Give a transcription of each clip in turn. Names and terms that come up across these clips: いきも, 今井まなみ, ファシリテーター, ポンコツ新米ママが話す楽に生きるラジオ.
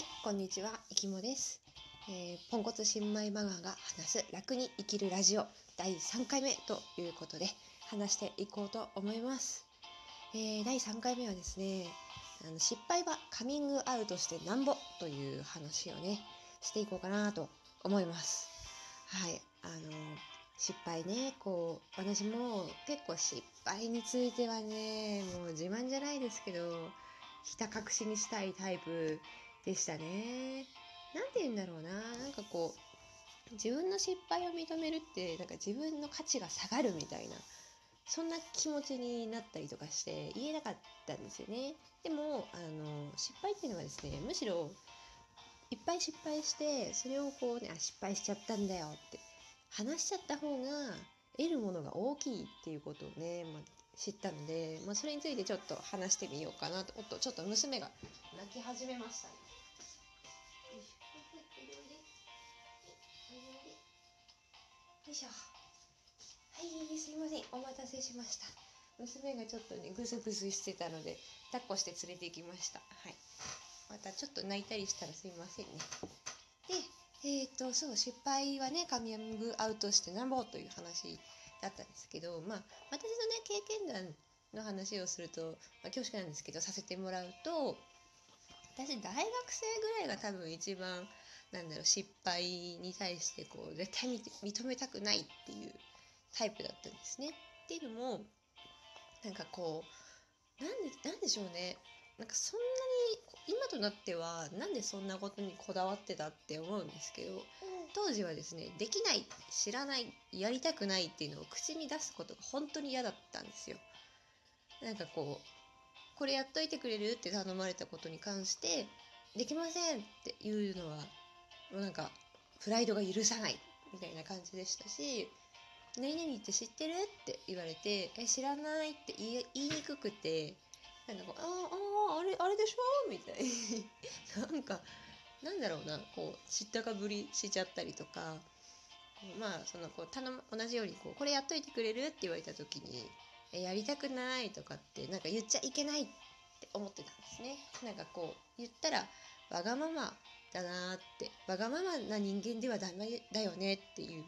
はい、こんにちは、いきもです、ポンコツ新米ママが話す楽に生きるラジオ第3回目ということで話していこうと思います、第3回目はですね失敗はカミングアウトしてなんぼという話をねしていこうかなと思います。はい、失敗ね、こう私も結構失敗についてはねもう自慢じゃないですけどひた隠しにしたいタイプでしたね。なんて言うんだろうな、なんかこう自分の失敗を認めるってなんか自分の価値が下がるみたいなそんな気持ちになったりとかして言えなかったんですよね。でも失敗っていうのはですねむしろいっぱい失敗してそれをこうね失敗しちゃったんだよって話しちゃった方が得るものが大きいっていうことをね、知ったので、それについてちょっと話してみようかなと。おっとちょっと娘が泣き始めましたね。よいしょ。はい、すいません、お待たせしました。娘がちょっとねぐずぐずしてたので抱っこして連れて行きました。はい、またちょっと泣いたりしたらすいませんね。で、そう失敗はねカミングアウトしてなんぼという話だったんですけど、私のね経験談の話をすると、恐縮なんですけどさせてもらうと、私大学生ぐらいが多分一番失敗に対してこう絶対認めたくないっていうタイプだったんですね。っていうのもなんかこうなんでしょうね、なんかそんなに今となってはなんでそんなことにこだわってたって思うんですけど、当時はですねできない、知らない、やりたくないっていうのを口に出すことが本当に嫌だったんですよ。なんかこうこれやっといてくれるって頼まれたことに関してできませんっていうのはなんかプライドが許さないみたいな感じでしたし、何々って知ってるって言われて知らないって言いにくくて、なんかこうあれでしょみたいななんだろうな、こう知ったかぶりしちゃったりとか、そのこう同じようにこうこれやっといてくれるって言われた時にやりたくないとかってなんか言っちゃいけないって思ってたんですね。なんかこう言ったらわがままだなって、わがままな人間ではダメだよねっていう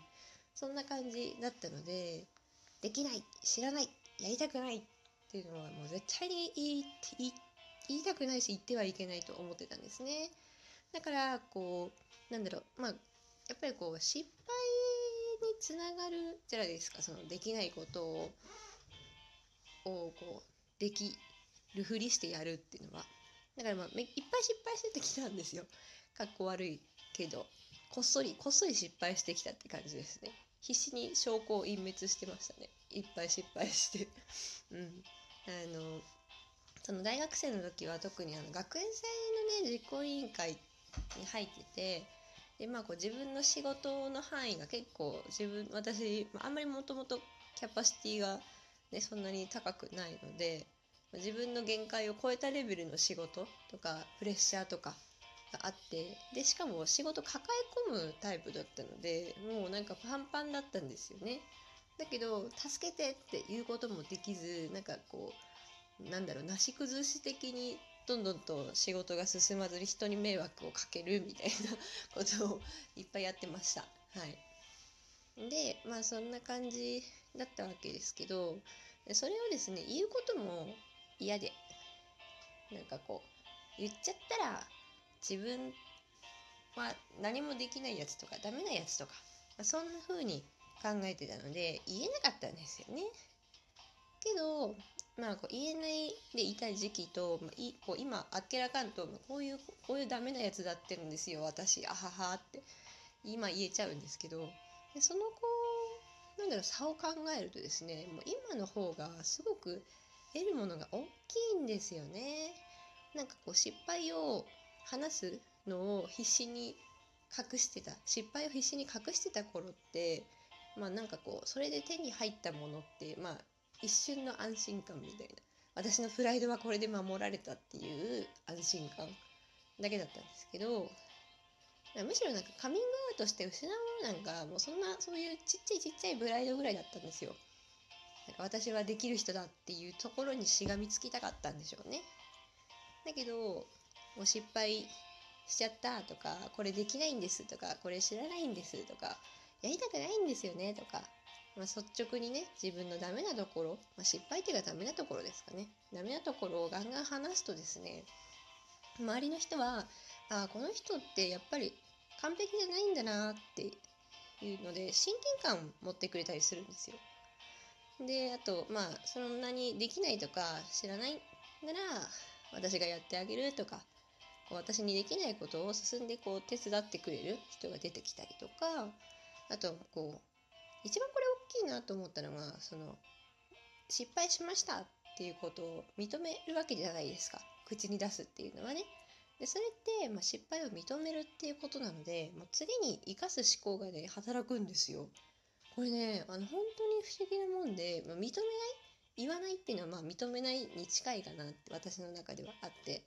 そんな感じだったので、できない、知らない、やりたくないっていうのはもう絶対に言いたくないし言ってはいけないと思ってたんですね。だからこうやっぱりこう失敗につながるじゃないですか。そのできないことをこうできるふりしてやるっていうのは、だからいっぱい失敗してきたんですよ。かっこ悪いけどこっそり失敗してきたって感じですね。必死に証拠を隠滅してましたね。いっぱい失敗してその大学生の時は特に学園祭のね実行委員会に入ってて、でこう自分の仕事の範囲が結構私、あんまりもともとキャパシティがねそんなに高くないので、自分の限界を超えたレベルの仕事とかプレッシャーとかがあって、でしかも仕事抱え込むタイプだったのでもうなんかパンパンだったんですよね。だけど助けてっていうこともできず、なんかこうなし崩し的にどんどんと仕事が進まずに人に迷惑をかけるみたいなことをいっぱいやってました。はい、でそんな感じだったわけですけど、それをですね言うことも嫌で、なんかこう言っちゃったら自分は何もできないやつとかダメなやつとか、そんな風に考えてたので言えなかったんですよね。けどこう言えないでいた時期と、こう今あっけらかんとこういうダメなやつだってるんですよ私、あははって今言えちゃうんですけど、でその差を考えるとですねもう今の方がすごく得るものが大きいんですよね。なんかこう失敗を話すのを必死に隠してた、頃ってなんかこうそれで手に入ったものって一瞬の安心感みたいな、私のプライドはこれで守られたっていう安心感だけだったんですけど、むしろなんかカミングアウトして失うものなんかもうそういうちっちゃいプライドぐらいだったんですよ。なんか私はできる人だっていうところにしがみつきたかったんでしょうね。だけどもう失敗しちゃったとか、これできないんですとか、これ知らないんですとか、やりたくないんですよねとか、率直にね、自分のダメなところ、失敗っていうかダメなところですかね、ダメなところをガンガン話すとですね、周りの人はこの人ってやっぱり完璧じゃないんだなっていうので親近感を持ってくれたりするんですよ。で、あとそんなにできないとか知らないなら私がやってあげるとか、私にできないことを進んで手伝ってくれる人が出てきたりとか、あと一番これ大きいなと思ったのが、失敗しましたっていうことを認めるわけじゃないですか、口に出すっていうのはね。でそれって、失敗を認めるっていうことなので、次に生かす思考がね働くんですよ。これね本当に不思議なもんで、認めない言わないっていうのは認めないに近いかなって私の中ではあって、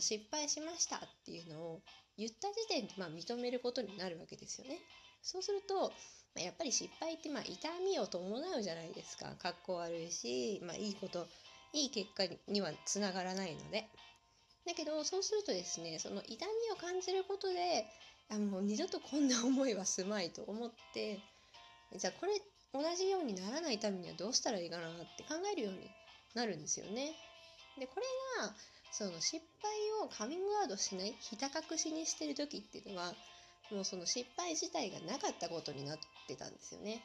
失敗しましたっていうのを言った時点で認めることになるわけですよね。そうするとやっぱり失敗って痛みを伴うじゃないですか。かっこ悪いし、いい結果にはつながらないので。だけどそうするとですね、その痛みを感じることで、もう二度とこんな思いはすまいと思って、じゃあこれ同じようにならないためにはどうしたらいいかなって考えるようになるんですよね。でこれが失敗をカミングアウトしない、ひた隠しにしてる時っていうのは、もう失敗自体がなかったことになってたんですよね。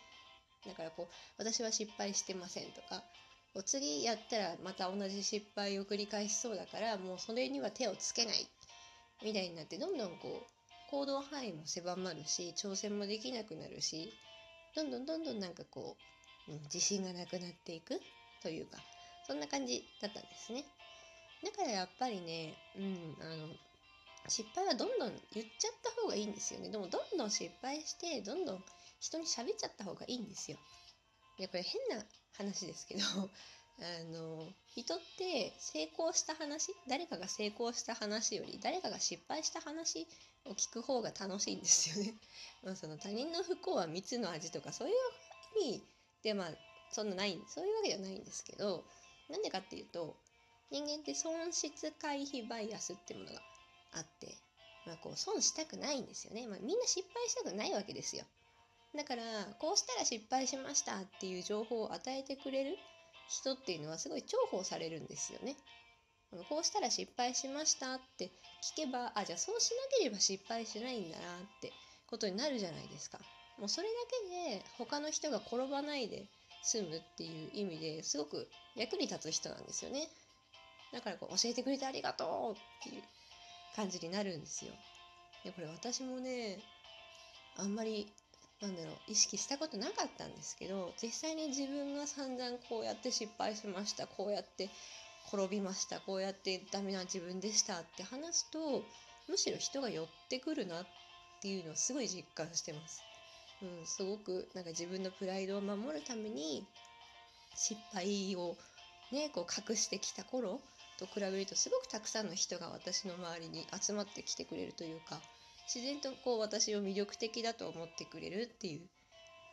だから私は失敗してませんとか、次やったらまた同じ失敗を繰り返しそうだから、もうそれには手をつけないみたいになって、どんどん行動範囲も狭まるし、挑戦もできなくなるし、どんどん自信がなくなっていくというか、そんな感じだったんですね。だからやっぱりね、失敗はどんどん言っちゃった方がいいんですよね。でもどんどん失敗して、どんどん人に喋っちゃった方がいいんですよ。いやこれ変な話ですけど人って成功した話、誰かが成功した話より誰かが失敗した話を聞く方が楽しいんですよね。他人の不幸は蜜の味とか、そういう意味でそんなない、そういうわけじゃないんですけど、なんでかっていうと人間って損失回避バイアスってものがあって、損したくないんですよね。みんな失敗したくないわけですよ。だからこうしたら失敗しましたっていう情報を与えてくれる人っていうのはすごい重宝されるんですよね。こうしたら失敗しましたって聞けば、じゃあそうしなければ失敗しないんだなってことになるじゃないですか。もうそれだけで他の人が転ばないで済むっていう意味で、すごく役に立つ人なんですよね。だから教えてくれてありがとうっていう感じになるんですよ。でこれ私もね、あんまり意識したことなかったんですけど、実際に自分が散々こうやって失敗しました、こうやって転びました、こうやってダメな自分でしたって話すと、むしろ人が寄ってくるなっていうのをすごい実感してます。すごく自分のプライドを守るために失敗をね、隠してきた頃と比べると、すごくたくさんの人が私の周りに集まってきてくれるというか、自然と私を魅力的だと思ってくれるっていう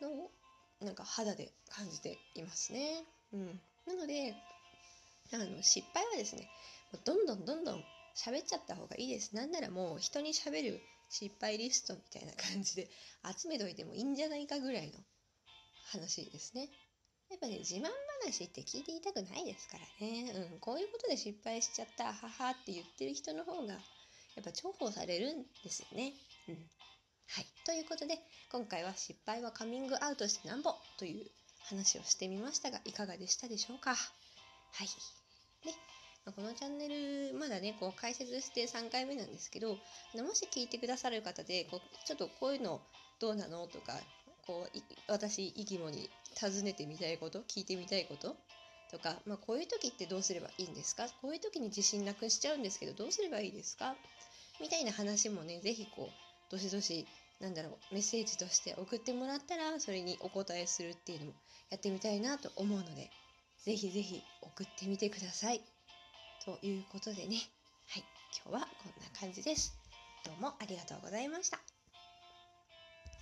のを肌で感じていますね。なので失敗はですね、どんどん喋っちゃった方がいいです。なんならもう人に喋る失敗リストみたいな感じで集めといてもいいんじゃないかぐらいの話ですね。やっぱね、自慢話って聞いていたくないですからね。こういうことで失敗しちゃった、ははって言ってる人の方がやっぱ重宝されるんですよね。はい、ということで今回は失敗はカミングアウトしてなんぼという話をしてみましたが、いかがでしたでしょうか。はい。で、このチャンネルまだね解説して3回目なんですけど、もし聞いてくださる方でちょっとこういうのどうなのとか、私いきもに尋ねてみたいこと、聞いてみたいこととか、こういう時ってどうすればいいんですか、こういう時に自信なくしちゃうんですけどどうすればいいですかみたいな話もね、ぜひどしどしメッセージとして送ってもらったら、それにお答えするっていうのもやってみたいなと思うので、ぜひぜひ送ってみてください。ということでね、はい、今日はこんな感じです。どうもありがとうございました。